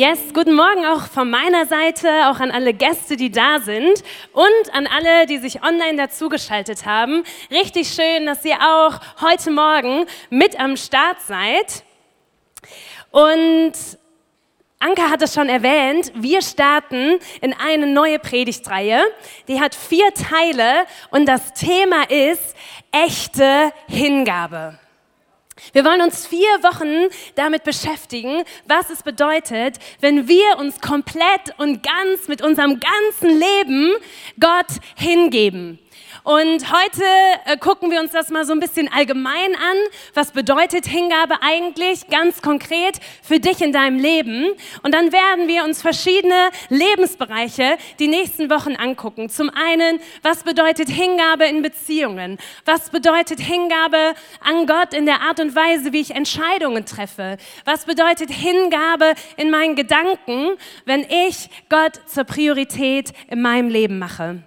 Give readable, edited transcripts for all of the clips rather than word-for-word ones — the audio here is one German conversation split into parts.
Yes, guten Morgen auch von meiner Seite, auch an alle Gäste, die da sind und an alle, die sich online dazugeschaltet haben. Richtig schön, dass ihr auch heute Morgen mit am Start seid. Und Anka hat es schon erwähnt, wir starten in eine neue Predigtreihe. Die hat 4 Teile und das Thema ist echte Hingabe. Wir wollen uns 4 Wochen damit beschäftigen, was es bedeutet, wenn wir uns komplett und ganz mit unserem ganzen Leben Gott hingeben. Und heute gucken wir uns das mal so ein bisschen allgemein an. Was bedeutet Hingabe eigentlich ganz konkret für dich in deinem Leben? Und dann werden wir uns verschiedene Lebensbereiche die nächsten Wochen angucken. Zum einen, was bedeutet Hingabe in Beziehungen? Was bedeutet Hingabe an Gott in der Art und Weise, wie ich Entscheidungen treffe? Was bedeutet Hingabe in meinen Gedanken, wenn ich Gott zur Priorität in meinem Leben mache?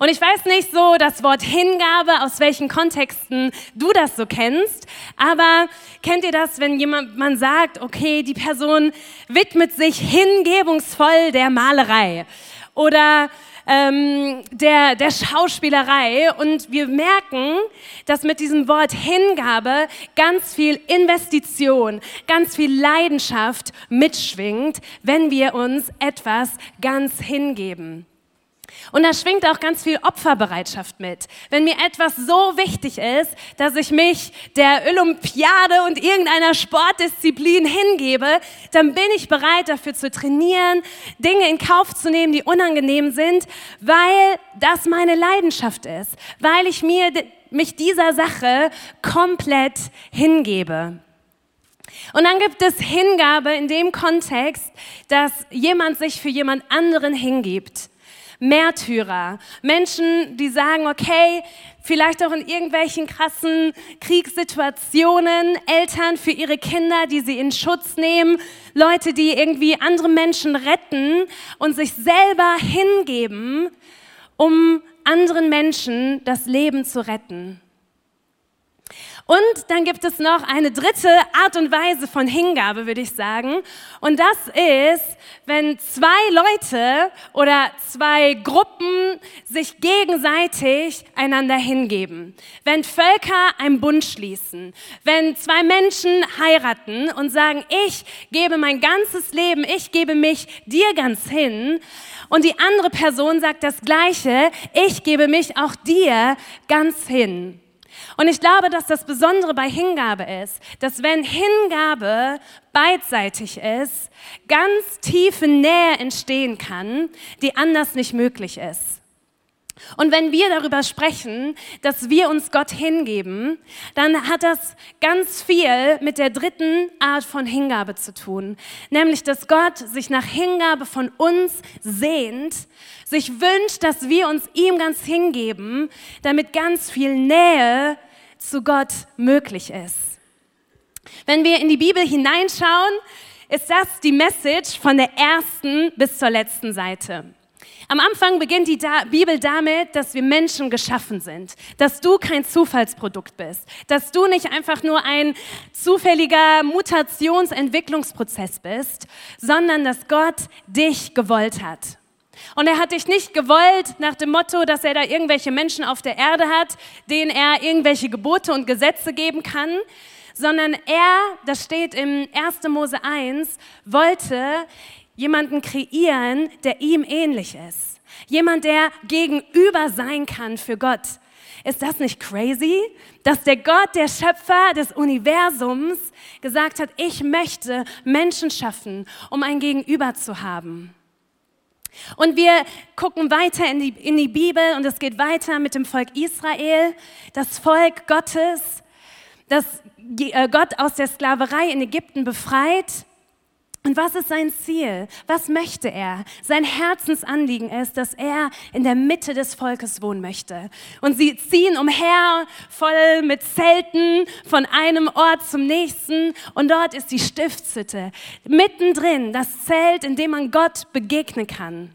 Und ich weiß nicht so das Wort Hingabe, aus welchen Kontexten du das so kennst, aber kennt ihr das, wenn man sagt, okay, die Person widmet sich hingebungsvoll der Malerei oder der Schauspielerei, und wir merken, dass mit diesem Wort Hingabe ganz viel Investition, ganz viel Leidenschaft mitschwingt, wenn wir uns etwas ganz hingeben. Und da schwingt auch ganz viel Opferbereitschaft mit. Wenn mir etwas so wichtig ist, dass ich mich der Olympiade und irgendeiner Sportdisziplin hingebe, dann bin ich bereit, dafür zu trainieren, Dinge in Kauf zu nehmen, die unangenehm sind, weil das meine Leidenschaft ist, weil ich mich dieser Sache komplett hingebe. Und dann gibt es Hingabe in dem Kontext, dass jemand sich für jemand anderen hingibt. Märtyrer, Menschen, die sagen, okay, vielleicht auch in irgendwelchen krassen Kriegssituationen, Eltern für ihre Kinder, die sie in Schutz nehmen, Leute, die irgendwie andere Menschen retten und sich selber hingeben, um anderen Menschen das Leben zu retten. Und dann gibt es noch eine dritte Art und Weise von Hingabe, würde ich sagen. Und das ist, wenn 2 Leute oder 2 Gruppen sich gegenseitig einander hingeben. Wenn Völker einen Bund schließen. Wenn 2 Menschen heiraten und sagen, ich gebe mein ganzes Leben, ich gebe mich dir ganz hin. Und die andere Person sagt das Gleiche, ich gebe mich auch dir ganz hin. Und ich glaube, dass das Besondere bei Hingabe ist, dass wenn Hingabe beidseitig ist, ganz tiefe Nähe entstehen kann, die anders nicht möglich ist. Und wenn wir darüber sprechen, dass wir uns Gott hingeben, dann hat das ganz viel mit der dritten Art von Hingabe zu tun. Nämlich, dass Gott sich nach Hingabe von uns sehnt, sich wünscht, dass wir uns ihm ganz hingeben, damit ganz viel Nähe zu Gott möglich ist. Wenn wir in die Bibel hineinschauen, ist das die Message von der ersten bis zur letzten Seite. Am Anfang beginnt die Bibel damit, dass wir Menschen geschaffen sind, dass du kein Zufallsprodukt bist, dass du nicht einfach nur ein zufälliger Mutationsentwicklungsprozess bist, sondern dass Gott dich gewollt hat. Und er hat dich nicht gewollt nach dem Motto, dass er da irgendwelche Menschen auf der Erde hat, denen er irgendwelche Gebote und Gesetze geben kann, sondern er, das steht im 1. Mose 1, wollte jemanden kreieren, der ihm ähnlich ist. Jemand, der gegenüber sein kann für Gott. Ist das nicht crazy, dass der Gott, der Schöpfer des Universums, gesagt hat, ich möchte Menschen schaffen, um ein Gegenüber zu haben? Und wir gucken weiter in die Bibel und es geht weiter mit dem Volk Israel, das Volk Gottes, das Gott aus der Sklaverei in Ägypten befreit. Und was ist sein Ziel? Was möchte er? Sein Herzensanliegen ist, dass er in der Mitte des Volkes wohnen möchte. Und sie ziehen umher, voll mit Zelten, von einem Ort zum nächsten. Und dort ist die Stiftshütte. Mittendrin das Zelt, in dem man Gott begegnen kann.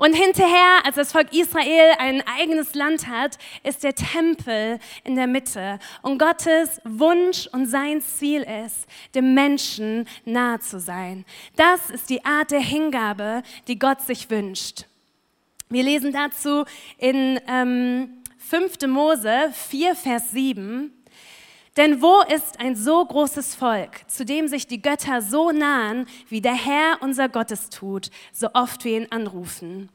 Und hinterher, als das Volk Israel ein eigenes Land hat, ist der Tempel in der Mitte. Und Gottes Wunsch und sein Ziel ist, dem Menschen nahe zu sein. Das ist die Art der Hingabe, die Gott sich wünscht. Wir lesen dazu in 5. Mose 4, Vers 7. Denn wo ist ein so großes Volk, zu dem sich die Götter so nahen, wie der Herr unser Gott es tut, so oft wir ihn anrufen?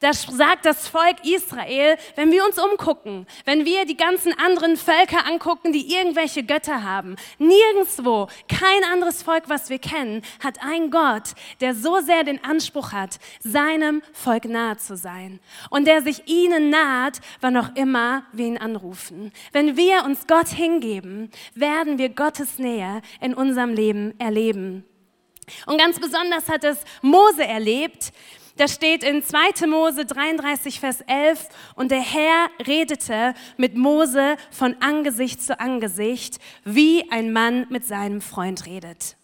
Da sagt das Volk Israel, wenn wir uns umgucken, wenn wir die ganzen anderen Völker angucken, die irgendwelche Götter haben, nirgendwo, kein anderes Volk, was wir kennen, hat einen Gott, der so sehr den Anspruch hat, seinem Volk nahe zu sein und der sich ihnen naht, wann auch immer wir ihn anrufen. Wenn wir uns Gott hingeben, werden wir Gottes Nähe in unserem Leben erleben. Und ganz besonders hat es Mose erlebt. Da steht in 2. Mose 33, Vers 11, und der Herr redete mit Mose von Angesicht zu Angesicht, wie ein Mann mit seinem Freund redet.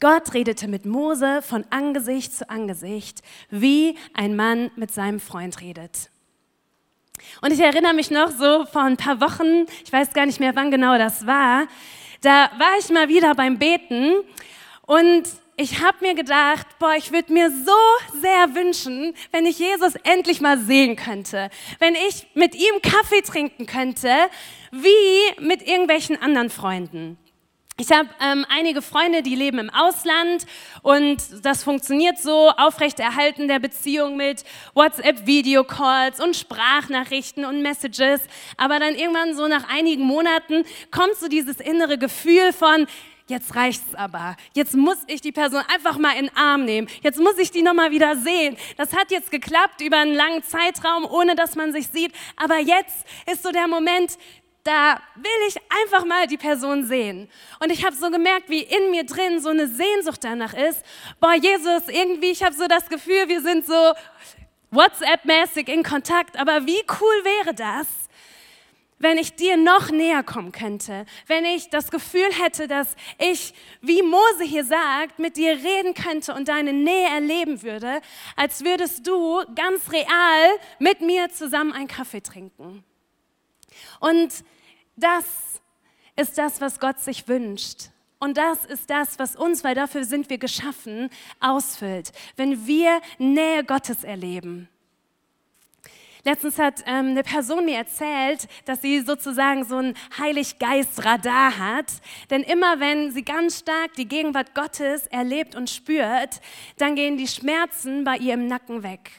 Gott redete mit Mose von Angesicht zu Angesicht, wie ein Mann mit seinem Freund redet. Und ich erinnere mich noch so vor ein paar Wochen, ich weiß gar nicht mehr, wann genau das war, da war ich mal wieder beim Beten und ich habe mir gedacht, ich würde mir so sehr wünschen, wenn ich Jesus endlich mal sehen könnte, wenn ich mit ihm Kaffee trinken könnte, wie mit irgendwelchen anderen Freunden. Ich habe einige Freunde, die leben im Ausland und das funktioniert so, Aufrechterhalten der Beziehung mit WhatsApp-Video-Calls und Sprachnachrichten und Messages, aber dann irgendwann so nach einigen Monaten kommt so dieses innere Gefühl von, jetzt reicht's aber. Jetzt muss ich die Person einfach mal in den Arm nehmen. Jetzt muss ich die nochmal wieder sehen. Das hat jetzt geklappt über einen langen Zeitraum, ohne dass man sich sieht. Aber jetzt ist so der Moment, da will ich einfach mal die Person sehen. Und ich habe so gemerkt, wie in mir drin so eine Sehnsucht danach ist. Jesus, irgendwie, ich habe so das Gefühl, wir sind so WhatsApp-mäßig in Kontakt. Aber wie cool wäre das, wenn ich dir noch näher kommen könnte, wenn ich das Gefühl hätte, dass ich, wie Mose hier sagt, mit dir reden könnte und deine Nähe erleben würde, als würdest du ganz real mit mir zusammen einen Kaffee trinken. Und das ist das, was Gott sich wünscht. Und das ist das, was uns, weil dafür sind wir geschaffen, ausfüllt, wenn wir Nähe Gottes erleben. Letztens hat eine Person mir erzählt, dass sie sozusagen so ein Heiliggeist-Radar hat. Denn immer wenn sie ganz stark die Gegenwart Gottes erlebt und spürt, dann gehen die Schmerzen bei ihr im Nacken weg.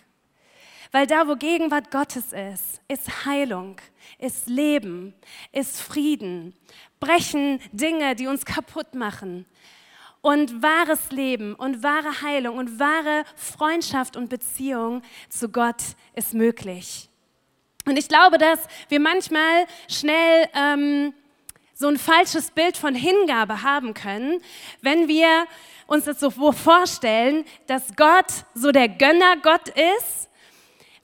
Weil da, wo Gegenwart Gottes ist, ist Heilung, ist Leben, ist Frieden, brechen Dinge, die uns kaputt machen. Und wahres Leben und wahre Heilung und wahre Freundschaft und Beziehung zu Gott ist möglich. Und ich glaube, dass wir manchmal schnell so ein falsches Bild von Hingabe haben können, wenn wir uns das so vorstellen, dass Gott so der Gönnergott ist.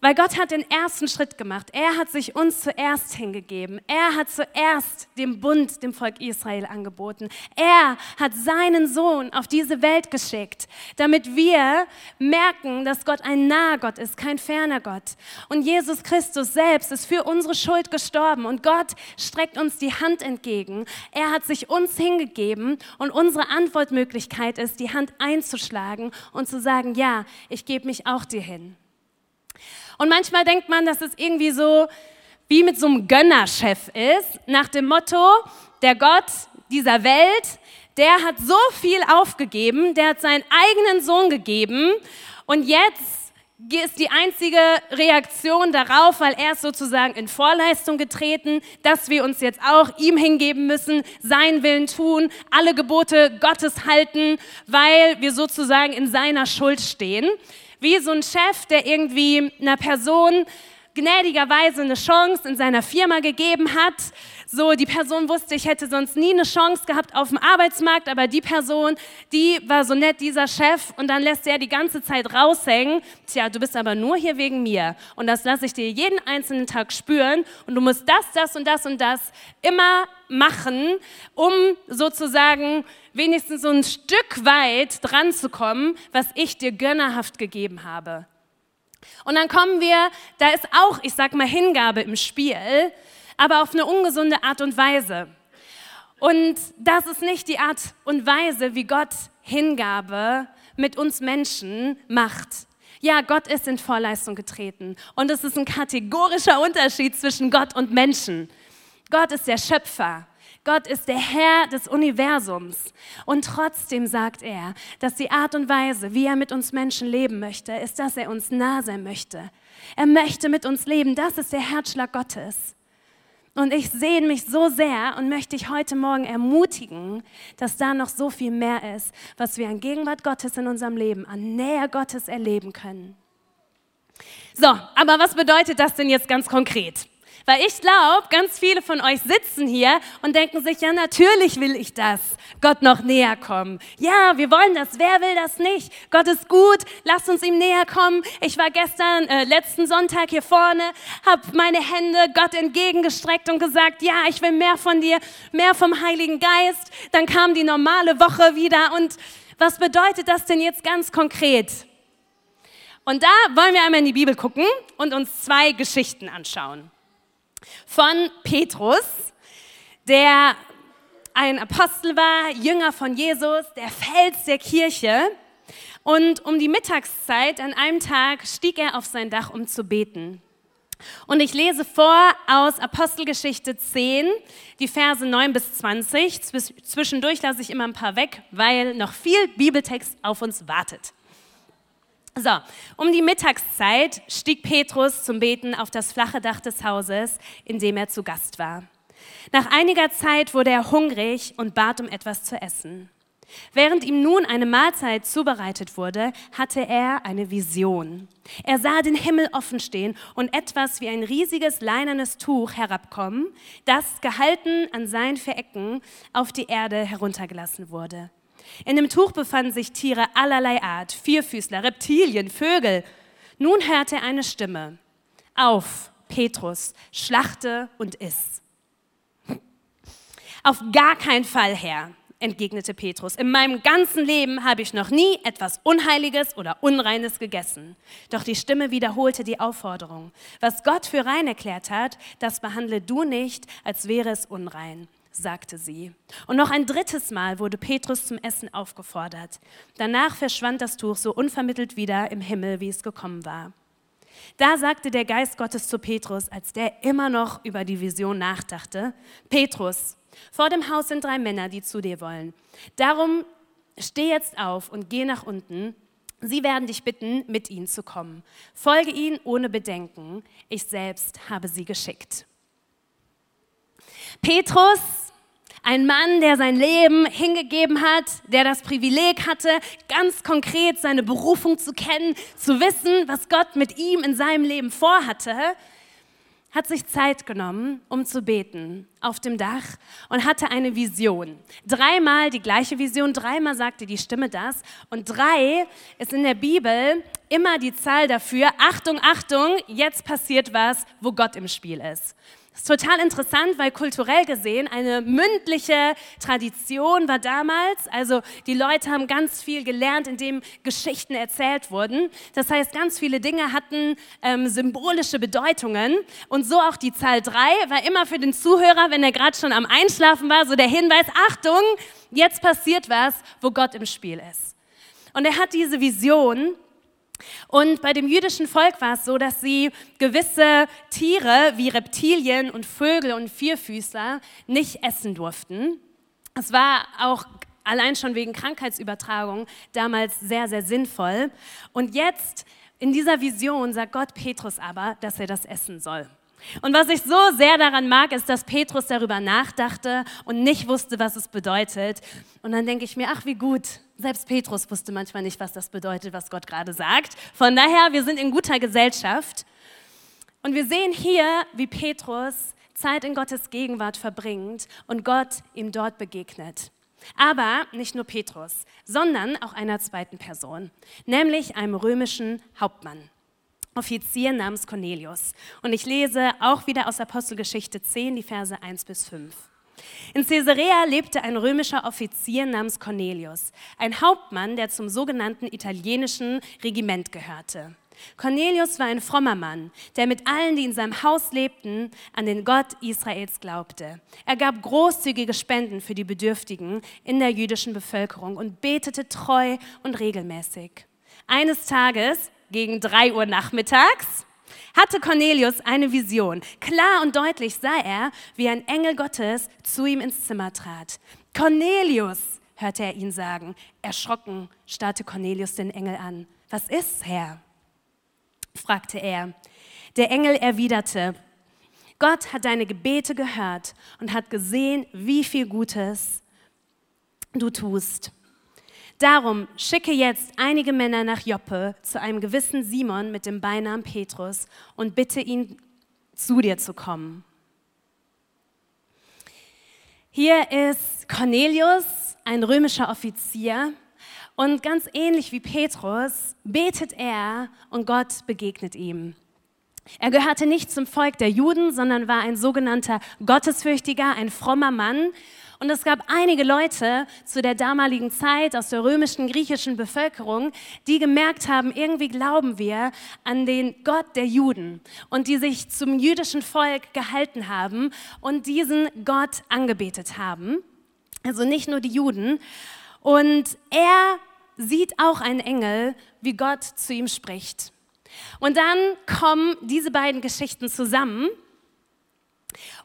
Weil Gott hat den ersten Schritt gemacht. Er hat sich uns zuerst hingegeben. Er hat zuerst den Bund dem Volk Israel angeboten. Er hat seinen Sohn auf diese Welt geschickt, damit wir merken, dass Gott ein naher Gott ist, kein ferner Gott. Und Jesus Christus selbst ist für unsere Schuld gestorben und Gott streckt uns die Hand entgegen. Er hat sich uns hingegeben und unsere Antwortmöglichkeit ist, die Hand einzuschlagen und zu sagen, ja, ich gebe mich auch dir hin. Und manchmal denkt man, dass es irgendwie so wie mit so einem Gönnerchef ist, nach dem Motto, der Gott dieser Welt, der hat so viel aufgegeben, der hat seinen eigenen Sohn gegeben und jetzt ist die einzige Reaktion darauf, weil er ist sozusagen in Vorleistung getreten, dass wir uns jetzt auch ihm hingeben müssen, seinen Willen tun, alle Gebote Gottes halten, weil wir sozusagen in seiner Schuld stehen. Wie so ein Chef, der irgendwie einer Person gnädigerweise eine Chance in seiner Firma gegeben hat. So, die Person wusste, ich hätte sonst nie eine Chance gehabt auf dem Arbeitsmarkt, aber die Person, die war so nett, dieser Chef, und dann lässt er die ganze Zeit raushängen. Tja, du bist aber nur hier wegen mir und das lasse ich dir jeden einzelnen Tag spüren und du musst das, das und das und das immer machen, um sozusagen wenigstens so ein Stück weit dran zu kommen, was ich dir gönnerhaft gegeben habe. Und dann kommen wir, da ist auch, ich sag mal, Hingabe im Spiel, aber auf eine ungesunde Art und Weise. Und das ist nicht die Art und Weise, wie Gott Hingabe mit uns Menschen macht. Ja, Gott ist in Vorleistung getreten und es ist ein kategorischer Unterschied zwischen Gott und Menschen. Gott ist der Schöpfer. Gott ist der Herr des Universums und trotzdem sagt er, dass die Art und Weise, wie er mit uns Menschen leben möchte, ist, dass er uns nah sein möchte. Er möchte mit uns leben, das ist der Herzschlag Gottes. Und ich sehne mich so sehr und möchte dich heute Morgen ermutigen, dass da noch so viel mehr ist, was wir an Gegenwart Gottes in unserem Leben, an Nähe Gottes erleben können. So, aber was bedeutet das denn jetzt ganz konkret? Weil ich glaube, ganz viele von euch sitzen hier und denken sich, ja natürlich will ich das, Gott noch näher kommen. Ja, wir wollen das, wer will das nicht? Gott ist gut, lasst uns ihm näher kommen. Ich war gestern, letzten Sonntag hier vorne, habe meine Hände Gott entgegengestreckt und gesagt, ja, ich will mehr von dir, mehr vom Heiligen Geist. Dann kam die normale Woche wieder und was bedeutet das denn jetzt ganz konkret? Und da wollen wir einmal in die Bibel gucken und uns zwei Geschichten anschauen. Von Petrus, der ein Apostel war, Jünger von Jesus, der Fels der Kirche. Und um die Mittagszeit an einem Tag stieg er auf sein Dach, um zu beten. Und ich lese vor aus Apostelgeschichte 10, die Verse 9 bis 20. Zwischendurch lasse ich immer ein paar weg, weil noch viel Bibeltext auf uns wartet. So, um die Mittagszeit stieg Petrus zum Beten auf das flache Dach des Hauses, in dem er zu Gast war. Nach einiger Zeit wurde er hungrig und bat um etwas zu essen. Während ihm nun eine Mahlzeit zubereitet wurde, hatte er eine Vision. Er sah den Himmel offen stehen und etwas wie ein riesiges leinernes Tuch herabkommen, das, gehalten an seinen vier Ecken, auf die Erde heruntergelassen wurde. In dem Tuch befanden sich Tiere allerlei Art, Vierfüßler, Reptilien, Vögel. Nun hörte er eine Stimme. Auf, Petrus, schlachte und iss. Auf gar keinen Fall, Herr, entgegnete Petrus. In meinem ganzen Leben habe ich noch nie etwas Unheiliges oder Unreines gegessen. Doch die Stimme wiederholte die Aufforderung. Was Gott für rein erklärt hat, das behandle du nicht, als wäre es unrein, sagte sie. Und noch ein drittes Mal wurde Petrus zum Essen aufgefordert. Danach verschwand das Tuch so unvermittelt wieder im Himmel, wie es gekommen war. Da sagte der Geist Gottes zu Petrus, als der immer noch über die Vision nachdachte: Petrus, vor dem Haus sind 3 Männer, die zu dir wollen. Darum steh jetzt auf und geh nach unten. Sie werden dich bitten, mit ihnen zu kommen. Folge ihnen ohne Bedenken. Ich selbst habe sie geschickt. Petrus, ein Mann, der sein Leben hingegeben hat, der das Privileg hatte, ganz konkret seine Berufung zu kennen, zu wissen, was Gott mit ihm in seinem Leben vorhatte, hat sich Zeit genommen, um zu beten auf dem Dach und hatte eine Vision. 3-mal die gleiche Vision, 3-mal sagte die Stimme das und 3 ist in der Bibel immer die Zahl dafür, Achtung, Achtung, jetzt passiert was, wo Gott im Spiel ist. Das ist total interessant, weil kulturell gesehen eine mündliche Tradition war damals. Also die Leute haben ganz viel gelernt, indem Geschichten erzählt wurden. Das heißt, ganz viele Dinge hatten symbolische Bedeutungen. Und so auch die Zahl 3 war immer für den Zuhörer, wenn er gerade schon am Einschlafen war, so der Hinweis, Achtung, jetzt passiert was, wo Gott im Spiel ist. Und er hat diese Vision. Und bei dem jüdischen Volk war es so, dass sie gewisse Tiere wie Reptilien und Vögel und Vierfüßler nicht essen durften. Es war auch allein schon wegen Krankheitsübertragung damals sehr, sehr sinnvoll. Und jetzt in dieser Vision sagt Gott Petrus aber, dass er das essen soll. Und was ich so sehr daran mag, ist, dass Petrus darüber nachdachte und nicht wusste, was es bedeutet. Und dann denke ich mir, ach wie gut, selbst Petrus wusste manchmal nicht, was das bedeutet, was Gott gerade sagt. Von daher, wir sind in guter Gesellschaft. Und wir sehen hier, wie Petrus Zeit in Gottes Gegenwart verbringt und Gott ihm dort begegnet. Aber nicht nur Petrus, sondern auch einer zweiten Person, nämlich einem römischen Hauptmann, Offizier namens Cornelius. Und ich lese auch wieder aus Apostelgeschichte 10, die Verse 1-5. In Caesarea lebte ein römischer Offizier namens Cornelius, ein Hauptmann, der zum sogenannten italienischen Regiment gehörte. Cornelius war ein frommer Mann, der mit allen, die in seinem Haus lebten, an den Gott Israels glaubte. Er gab großzügige Spenden für die Bedürftigen in der jüdischen Bevölkerung und betete treu und regelmäßig. Eines Tages, gegen 3 Uhr nachmittags, hatte Cornelius eine Vision. Klar und deutlich sah er, wie ein Engel Gottes zu ihm ins Zimmer trat. Cornelius, hörte er ihn sagen. Erschrocken starrte Cornelius den Engel an. Was ist's, Herr? Fragte er. Der Engel erwiderte, Gott hat deine Gebete gehört und hat gesehen, wie viel Gutes du tust. Darum schicke jetzt einige Männer nach Joppe zu einem gewissen Simon mit dem Beinamen Petrus und bitte ihn, zu dir zu kommen. Hier ist Cornelius, ein römischer Offizier, und ganz ähnlich wie Petrus betet er und Gott begegnet ihm. Er gehörte nicht zum Volk der Juden, sondern war ein sogenannter Gottesfürchtiger, ein frommer Mann. Und es gab einige Leute zu der damaligen Zeit aus der römischen, griechischen Bevölkerung, die gemerkt haben, irgendwie glauben wir an den Gott der Juden und die sich zum jüdischen Volk gehalten haben und diesen Gott angebetet haben. Also nicht nur die Juden. Und er sieht auch einen Engel, wie Gott zu ihm spricht. Und dann kommen diese beiden Geschichten zusammen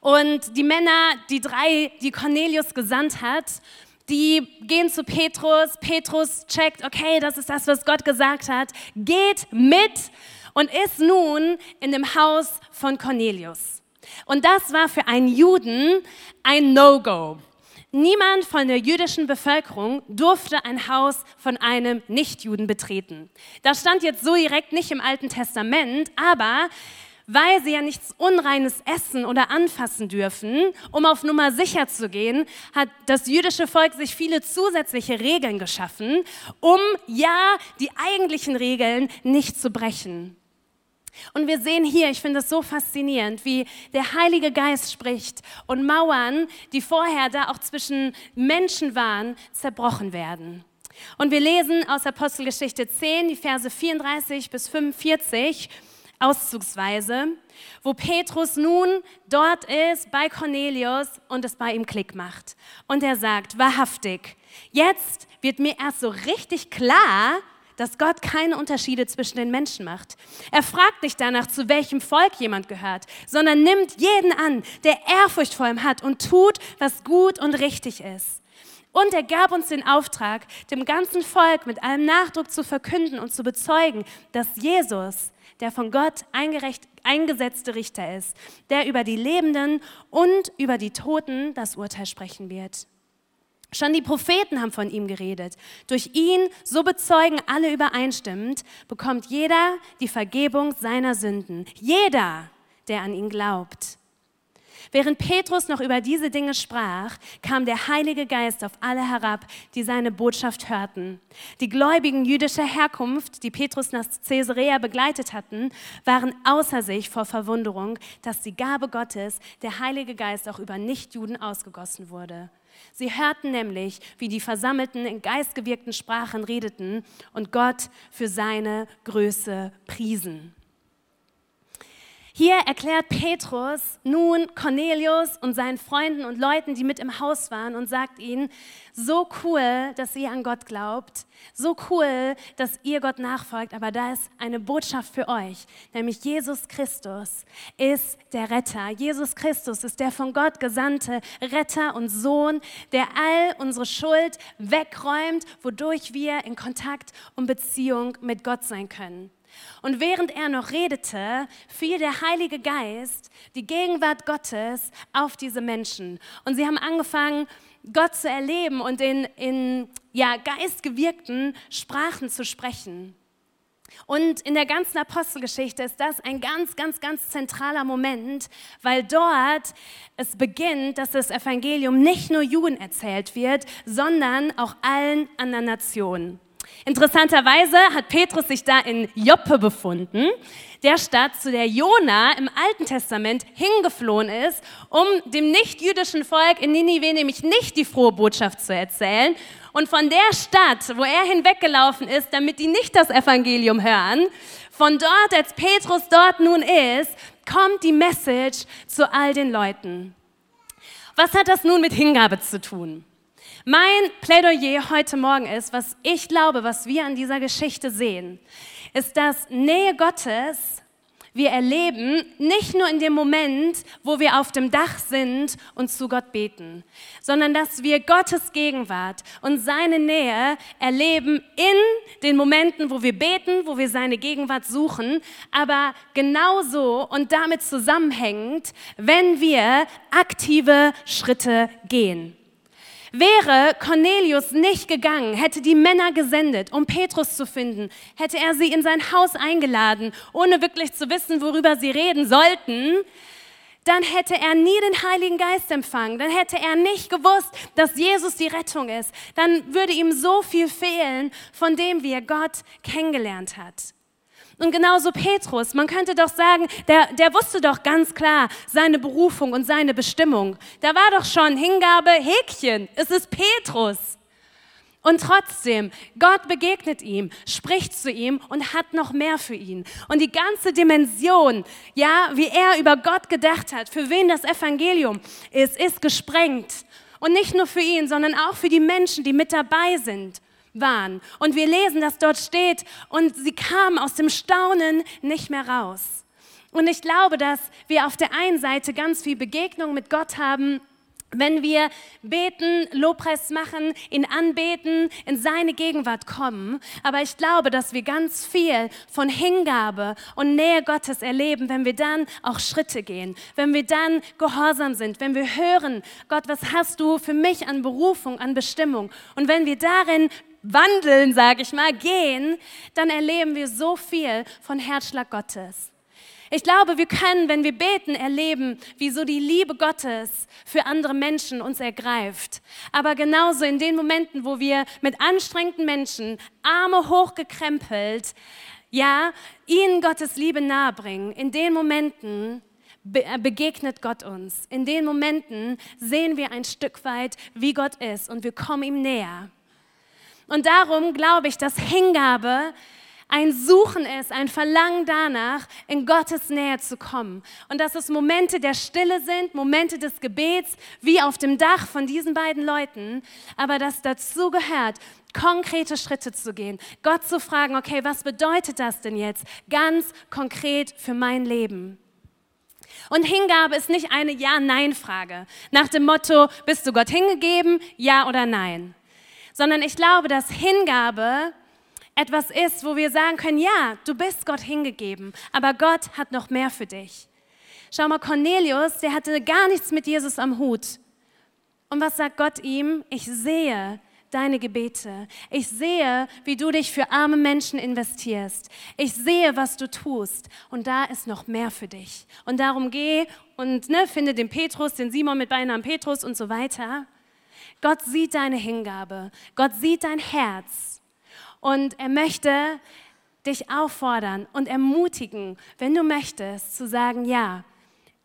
und die Männer, die 3, die Cornelius gesandt hat, die gehen zu Petrus. Petrus checkt, okay, das ist das, was Gott gesagt hat, geht mit und ist nun in dem Haus von Cornelius. Und das war für einen Juden ein No-Go. Niemand von der jüdischen Bevölkerung durfte ein Haus von einem Nichtjuden betreten. Das stand jetzt so direkt nicht im Alten Testament, aber weil sie ja nichts Unreines essen oder anfassen dürfen, um auf Nummer sicher zu gehen, hat das jüdische Volk sich viele zusätzliche Regeln geschaffen, um ja die eigentlichen Regeln nicht zu brechen. Und wir sehen hier, ich finde es so faszinierend, wie der Heilige Geist spricht und Mauern, die vorher da auch zwischen Menschen waren, zerbrochen werden. Und wir lesen aus Apostelgeschichte 10, die Verse 34-45, auszugsweise, wo Petrus nun dort ist bei Cornelius und es bei ihm Klick macht. Und er sagt, wahrhaftig, jetzt wird mir erst so richtig klar, dass Gott keine Unterschiede zwischen den Menschen macht. Er fragt nicht danach, zu welchem Volk jemand gehört, sondern nimmt jeden an, der Ehrfurcht vor ihm hat und tut, was gut und richtig ist. Und er gab uns den Auftrag, dem ganzen Volk mit allem Nachdruck zu verkünden und zu bezeugen, dass Jesus, der von Gott eingesetzte Richter ist, der über die Lebenden und über die Toten das Urteil sprechen wird. Schon die Propheten haben von ihm geredet. Durch ihn, so bezeugen alle übereinstimmend, bekommt jeder die Vergebung seiner Sünden. Jeder, der an ihn glaubt. Während Petrus noch über diese Dinge sprach, kam der Heilige Geist auf alle herab, die seine Botschaft hörten. Die Gläubigen jüdischer Herkunft, die Petrus nach Caesarea begleitet hatten, waren außer sich vor Verwunderung, dass die Gabe Gottes, der Heilige Geist, auch über Nichtjuden ausgegossen wurde. Sie hörten nämlich, wie die Versammelten in geistgewirkten Sprachen redeten und Gott für seine Größe priesen. Hier erklärt Petrus nun Cornelius und seinen Freunden und Leuten, die mit im Haus waren, und sagt ihnen, so cool, dass ihr an Gott glaubt, so cool, dass ihr Gott nachfolgt, aber da ist eine Botschaft für euch, nämlich Jesus Christus ist der Retter. Jesus Christus ist der von Gott gesandte Retter und Sohn, der all unsere Schuld wegräumt, wodurch wir in Kontakt und Beziehung mit Gott sein können. Und während er noch redete, fiel der Heilige Geist, die Gegenwart Gottes, auf diese Menschen. Und sie haben angefangen, Gott zu erleben und in geistgewirkten Sprachen zu sprechen. Und in der ganzen Apostelgeschichte ist das ein ganz, ganz, ganz zentraler Moment, weil dort es beginnt, dass das Evangelium nicht nur Juden erzählt wird, sondern auch allen anderen Nationen. Interessanterweise hat Petrus sich da in Joppe befunden, der Stadt, zu der Jona im Alten Testament hingeflohen ist, um dem nichtjüdischen Volk in Ninive nämlich nicht die frohe Botschaft zu erzählen. Und von der Stadt, wo er hinweggelaufen ist, damit die nicht das Evangelium hören, von dort, als Petrus dort nun ist, kommt die Message zu all den Leuten. Was hat das nun mit Hingabe zu tun? Mein Plädoyer heute Morgen ist, was ich glaube, was wir an dieser Geschichte sehen, ist, dass Nähe Gottes wir erleben, nicht nur in dem Moment, wo wir auf dem Dach sind und zu Gott beten, sondern dass wir Gottes Gegenwart und seine Nähe erleben in den Momenten, wo wir beten, wo wir seine Gegenwart suchen, aber genauso und damit zusammenhängend, wenn wir aktive Schritte gehen. Wäre Cornelius nicht gegangen, hätte die Männer gesendet, um Petrus zu finden, hätte er sie in sein Haus eingeladen, ohne wirklich zu wissen, worüber sie reden sollten, dann hätte er nie den Heiligen Geist empfangen, dann hätte er nicht gewusst, dass Jesus die Rettung ist, dann würde ihm so viel fehlen, von dem wie er Gott kennengelernt hat. Und genauso Petrus, man könnte doch sagen, der wusste doch ganz klar seine Berufung und seine Bestimmung. Da war doch schon Hingabe, Häkchen, es ist Petrus. Und trotzdem, Gott begegnet ihm, spricht zu ihm und hat noch mehr für ihn. Und die ganze Dimension, ja, wie er über Gott gedacht hat, für wen das Evangelium ist gesprengt. Und nicht nur für ihn, sondern auch für die Menschen, die mit dabei sind. Waren. Und wir lesen, dass dort steht, und sie kamen aus dem Staunen nicht mehr raus. Und ich glaube, dass wir auf der einen Seite ganz viel Begegnung mit Gott haben, wenn wir beten, Lobpreis machen, ihn anbeten, in seine Gegenwart kommen. Aber ich glaube, dass wir ganz viel von Hingabe und Nähe Gottes erleben, wenn wir dann auch Schritte gehen, wenn wir dann gehorsam sind, wenn wir hören, Gott, was hast du für mich an Berufung, an Bestimmung? Und wenn wir darin wandeln, sage ich mal, gehen, dann erleben wir so viel von Herzschlag Gottes. Ich glaube, wir können, wenn wir beten, erleben, wie so die Liebe Gottes für andere Menschen uns ergreift. Aber genauso in den Momenten, wo wir mit anstrengenden Menschen, Arme hochgekrempelt, ja, ihnen Gottes Liebe nahebringen, in den Momenten begegnet Gott uns. In den Momenten sehen wir ein Stück weit, wie Gott ist und wir kommen ihm näher. Und darum glaube ich, dass Hingabe ein Suchen ist, ein Verlangen danach, in Gottes Nähe zu kommen. Und dass es Momente der Stille sind, Momente des Gebets, wie auf dem Dach von diesen beiden Leuten. Aber dass dazu gehört, konkrete Schritte zu gehen. Gott zu fragen, okay, was bedeutet das denn jetzt? Ganz konkret für mein Leben. Und Hingabe ist nicht eine Ja-Nein-Frage. Nach dem Motto, bist du Gott hingegeben? Ja oder nein? Sondern ich glaube, dass Hingabe etwas ist, wo wir sagen können, ja, du bist Gott hingegeben, aber Gott hat noch mehr für dich. Schau mal, Cornelius, der hatte gar nichts mit Jesus am Hut. Und was sagt Gott ihm? Ich sehe deine Gebete. Ich sehe, wie du dich für arme Menschen investierst. Ich sehe, was du tust. Und da ist noch mehr für dich. Und darum geh und finde den Petrus, den Simon mit Beinamen Petrus und so weiter. Gott sieht deine Hingabe. Gott sieht dein Herz. Und er möchte dich auffordern und ermutigen, wenn du möchtest, zu sagen, ja,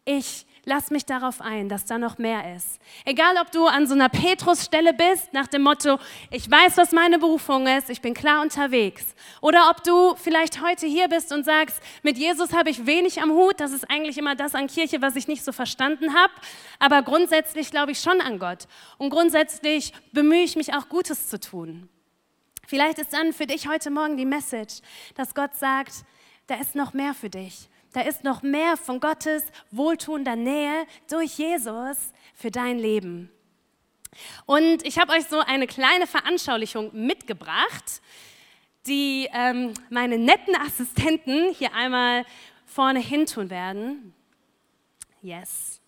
ich lass mich darauf ein, dass da noch mehr ist. Egal, ob du an so einer Petrus-Stelle bist, nach dem Motto, ich weiß, was meine Berufung ist, ich bin klar unterwegs. Oder ob du vielleicht heute hier bist und sagst, mit Jesus habe ich wenig am Hut, das ist eigentlich immer das an Kirche, was ich nicht so verstanden habe, aber grundsätzlich glaube ich schon an Gott. Und grundsätzlich bemühe ich mich auch, Gutes zu tun. Vielleicht ist dann für dich heute Morgen die Message, dass Gott sagt, da ist noch mehr für dich. Da ist noch mehr von Gottes wohltuender Nähe durch Jesus für dein Leben. Und ich habe euch so eine kleine Veranschaulichung mitgebracht, die meine netten Assistenten hier einmal vorne hin tun werden. Yes.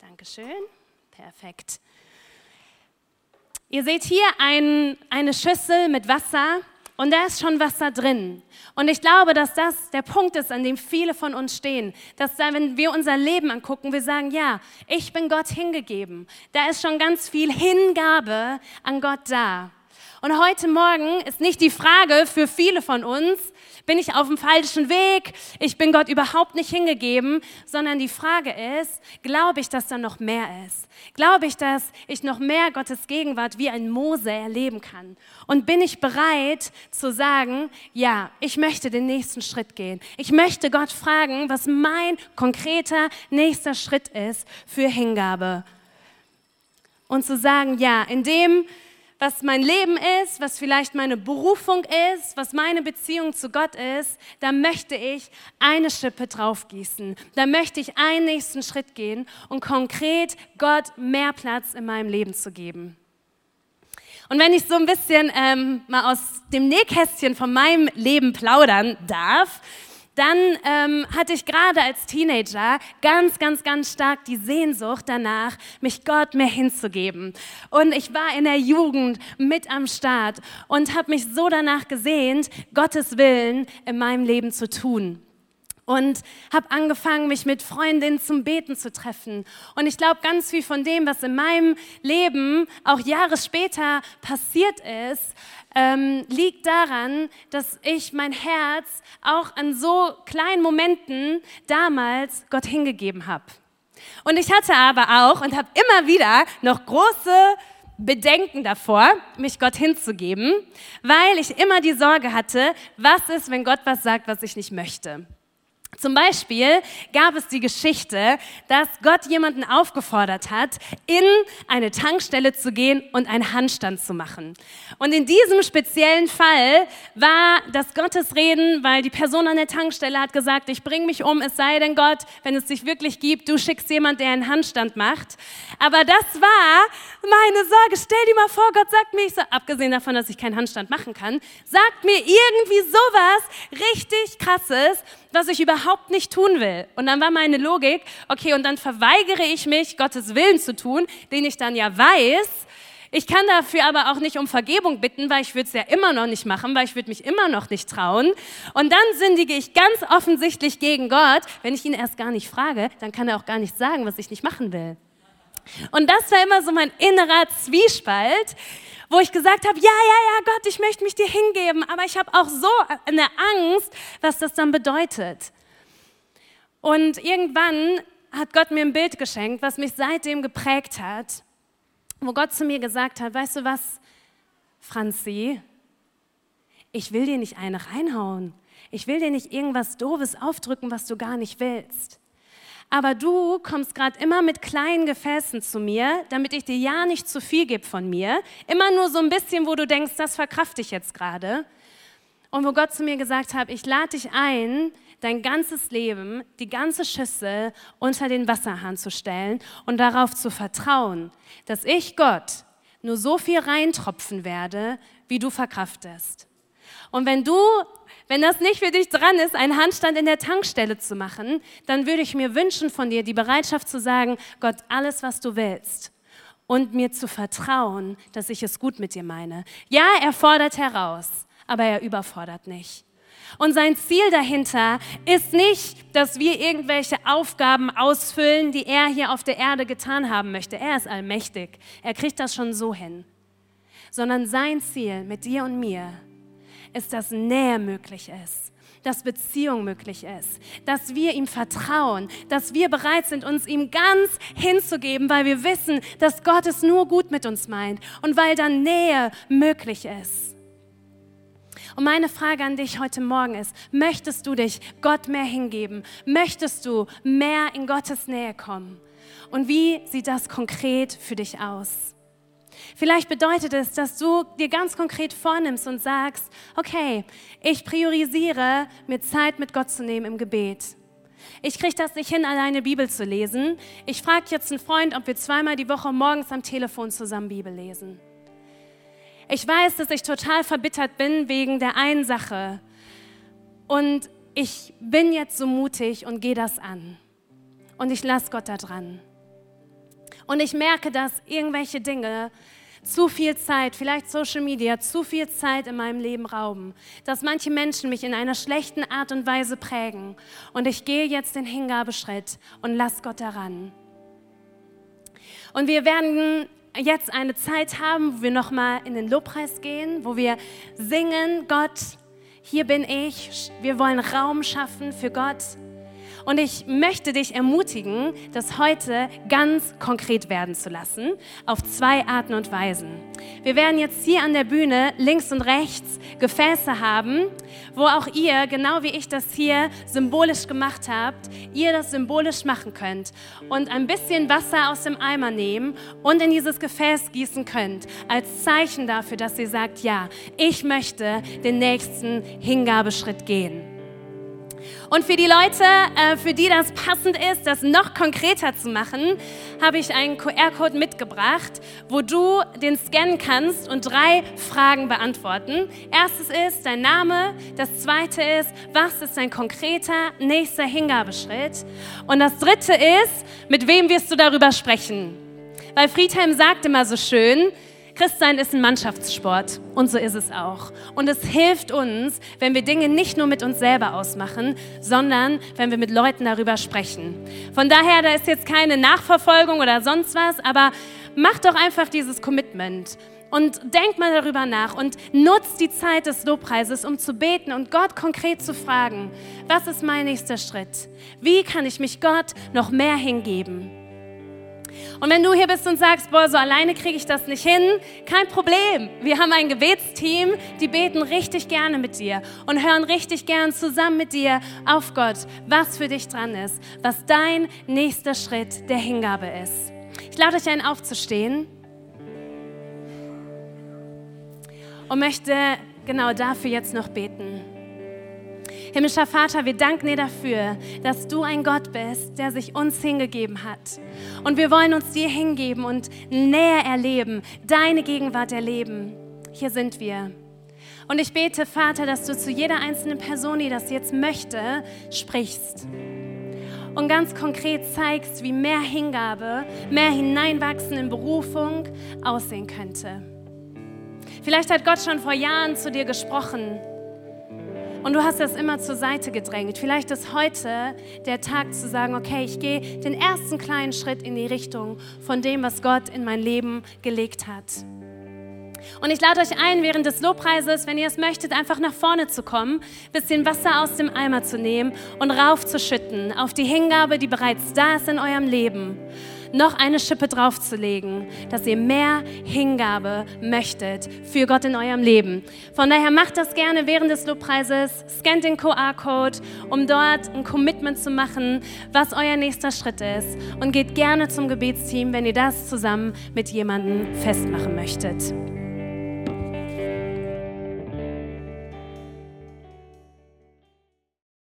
Dankeschön. Perfekt. Ihr seht hier eine Schüssel mit Wasser Und da ist schon was da drin. Und ich glaube, dass das der Punkt ist, an dem viele von uns stehen. Dass da, wenn wir unser Leben angucken, wir sagen, ja, ich bin Gott hingegeben. Da ist schon ganz viel Hingabe an Gott da. Und heute Morgen ist nicht die Frage für viele von uns, bin ich auf dem falschen Weg, ich bin Gott überhaupt nicht hingegeben, sondern die Frage ist, glaube ich, dass da noch mehr ist? Glaube ich, dass ich noch mehr Gottes Gegenwart wie ein Mose erleben kann? Und bin ich bereit zu sagen, ja, ich möchte den nächsten Schritt gehen. Ich möchte Gott fragen, was mein konkreter nächster Schritt ist für Hingabe. Und zu sagen, ja, in dem was mein Leben ist, was vielleicht meine Berufung ist, was meine Beziehung zu Gott ist, da möchte ich eine Schippe draufgießen. Da möchte ich einen nächsten Schritt gehen und konkret Gott mehr Platz in meinem Leben zu geben. Und wenn ich so ein bisschen mal aus dem Nähkästchen von meinem Leben plaudern darf, dann hatte ich gerade als Teenager ganz stark die Sehnsucht danach, mich Gott mehr hinzugeben. Und ich war in der Jugend mit am Start und habe mich so danach gesehnt, Gottes Willen in meinem Leben zu tun. Und habe angefangen, mich mit Freundinnen zum Beten zu treffen. Und ich glaube, ganz viel von dem, was in meinem Leben auch Jahre später passiert ist, liegt daran, dass ich mein Herz auch an so kleinen Momenten damals Gott hingegeben habe. Und ich hatte aber auch und habe immer wieder noch große Bedenken davor, mich Gott hinzugeben, weil ich immer die Sorge hatte, was ist, wenn Gott was sagt, was ich nicht möchte. Zum Beispiel gab es die Geschichte, dass Gott jemanden aufgefordert hat, in eine Tankstelle zu gehen und einen Handstand zu machen. Und in diesem speziellen Fall war das Gottesreden, weil die Person an der Tankstelle hat gesagt, ich bringe mich um, es sei denn Gott, wenn es dich wirklich gibt, du schickst jemanden, der einen Handstand macht. Aber das war meine Sorge. Stell dir mal vor, Gott sagt mir, ich so, abgesehen davon, dass ich keinen Handstand machen kann, sagt mir irgendwie sowas richtig Krasses, was ich überhaupt nicht tun will. Und dann war meine Logik, okay, und dann verweigere ich mich, Gottes Willen zu tun, den ich dann ja weiß. Ich kann dafür aber auch nicht um Vergebung bitten, weil ich würde es ja immer noch nicht machen, weil ich würde mich immer noch nicht trauen. Und dann sündige ich ganz offensichtlich gegen Gott. Wenn ich ihn erst gar nicht frage, dann kann er auch gar nicht sagen, was ich nicht machen will. Und das war immer so mein innerer Zwiespalt, wo ich gesagt habe, ja, Gott, ich möchte mich dir hingeben, aber ich habe auch so eine Angst, was das dann bedeutet. Und irgendwann hat Gott mir ein Bild geschenkt, was mich seitdem geprägt hat, wo Gott zu mir gesagt hat, weißt du was, Franzi, ich will dir nicht eine reinhauen. Ich will dir nicht irgendwas Doofes aufdrücken, was du gar nicht willst. Aber du kommst gerade immer mit kleinen Gefäßen zu mir, damit ich dir ja nicht zu viel gebe von mir. Immer nur so ein bisschen, wo du denkst, das verkrafte ich jetzt gerade. Und wo Gott zu mir gesagt hat, ich lade dich ein, dein ganzes Leben, die ganze Schüssel unter den Wasserhahn zu stellen und darauf zu vertrauen, dass ich Gott nur so viel reintropfen werde, wie du verkraftest. Und wenn das nicht für dich dran ist, einen Handstand in der Tankstelle zu machen, dann würde ich mir wünschen von dir die Bereitschaft zu sagen, Gott, alles, was du willst. Und mir zu vertrauen, dass ich es gut mit dir meine. Ja, er fordert heraus, aber er überfordert nicht. Und sein Ziel dahinter ist nicht, dass wir irgendwelche Aufgaben ausfüllen, die er hier auf der Erde getan haben möchte. Er ist allmächtig. Er kriegt das schon so hin. Sondern sein Ziel mit dir und mir ist, dass Nähe möglich ist, dass Beziehung möglich ist, dass wir ihm vertrauen, dass wir bereit sind, uns ihm ganz hinzugeben, weil wir wissen, dass Gott es nur gut mit uns meint und weil dann Nähe möglich ist. Und meine Frage an dich heute Morgen ist, möchtest du dich Gott mehr hingeben? Möchtest du mehr in Gottes Nähe kommen? Und wie sieht das konkret für dich aus? Vielleicht bedeutet es, dass du dir ganz konkret vornimmst und sagst, okay, ich priorisiere, mir Zeit mit Gott zu nehmen im Gebet. Ich kriege das nicht hin, alleine Bibel zu lesen. Ich frage jetzt einen Freund, ob wir zweimal die Woche morgens am Telefon zusammen Bibel lesen. Ich weiß, dass ich total verbittert bin wegen der einen Sache. Und ich bin jetzt so mutig und gehe das an. Und ich lasse Gott da dran. Und ich merke, dass irgendwelche Dinge zu viel Zeit, vielleicht Social Media, zu viel Zeit in meinem Leben rauben, dass manche Menschen mich in einer schlechten Art und Weise prägen. Und ich gehe jetzt den Hingabeschritt und lass Gott daran. Und wir werden jetzt eine Zeit haben, wo wir nochmal in den Lobpreis gehen, wo wir singen, Gott, hier bin ich. Wir wollen Raum schaffen für Gott. Und ich möchte dich ermutigen, das heute ganz konkret werden zu lassen, auf zwei Arten und Weisen. Wir werden jetzt hier an der Bühne links und rechts Gefäße haben, wo auch ihr, genau wie ich das hier symbolisch gemacht habt, ihr das symbolisch machen könnt und ein bisschen Wasser aus dem Eimer nehmen und in dieses Gefäß gießen könnt, als Zeichen dafür, dass ihr sagt, ja, ich möchte den nächsten Hingabeschritt gehen. Und für die Leute, für die das passend ist, das noch konkreter zu machen, habe ich einen QR-Code mitgebracht, wo du den scannen kannst und 3 Fragen beantworten. Erstes ist dein Name, das zweite ist, was ist dein konkreter nächster Hingabeschritt? Und das dritte ist, mit wem wirst du darüber sprechen? Weil Friedhelm sagt immer so schön, Christsein ist ein Mannschaftssport und so ist es auch. Und es hilft uns, wenn wir Dinge nicht nur mit uns selber ausmachen, sondern wenn wir mit Leuten darüber sprechen. Von daher, da ist jetzt keine Nachverfolgung oder sonst was, aber mach doch einfach dieses Commitment. Und denk mal darüber nach und nutzt die Zeit des Lobpreises, um zu beten und Gott konkret zu fragen, was ist mein nächster Schritt? Wie kann ich mich Gott noch mehr hingeben? Und wenn du hier bist und sagst, boah, so alleine kriege ich das nicht hin, kein Problem. Wir haben ein Gebetsteam, die beten richtig gerne mit dir und hören richtig gern zusammen mit dir auf Gott, was für dich dran ist, was dein nächster Schritt der Hingabe ist. Ich lade euch ein, aufzustehen und möchte genau dafür jetzt noch beten. Himmlischer Vater, wir danken dir dafür, dass du ein Gott bist, der sich uns hingegeben hat. Und wir wollen uns dir hingeben und näher erleben, deine Gegenwart erleben. Hier sind wir. Und ich bete, Vater, dass du zu jeder einzelnen Person, die das jetzt möchte, sprichst. Und ganz konkret zeigst, wie mehr Hingabe, mehr Hineinwachsen in Berufung aussehen könnte. Vielleicht hat Gott schon vor Jahren zu dir gesprochen. Und du hast das immer zur Seite gedrängt. Vielleicht ist heute der Tag zu sagen, okay, ich gehe den ersten kleinen Schritt in die Richtung von dem, was Gott in mein Leben gelegt hat. Und ich lade euch ein, während des Lobpreises, wenn ihr es möchtet, einfach nach vorne zu kommen, ein bisschen Wasser aus dem Eimer zu nehmen und raufzuschütten auf die Hingabe, die bereits da ist in eurem Leben. Noch eine Schippe draufzulegen, dass ihr mehr Hingabe möchtet für Gott in eurem Leben. Von daher macht das gerne während des Lobpreises, scannt den QR-Code, um dort ein Commitment zu machen, was euer nächster Schritt ist und geht gerne zum Gebetsteam, wenn ihr das zusammen mit jemandem festmachen möchtet.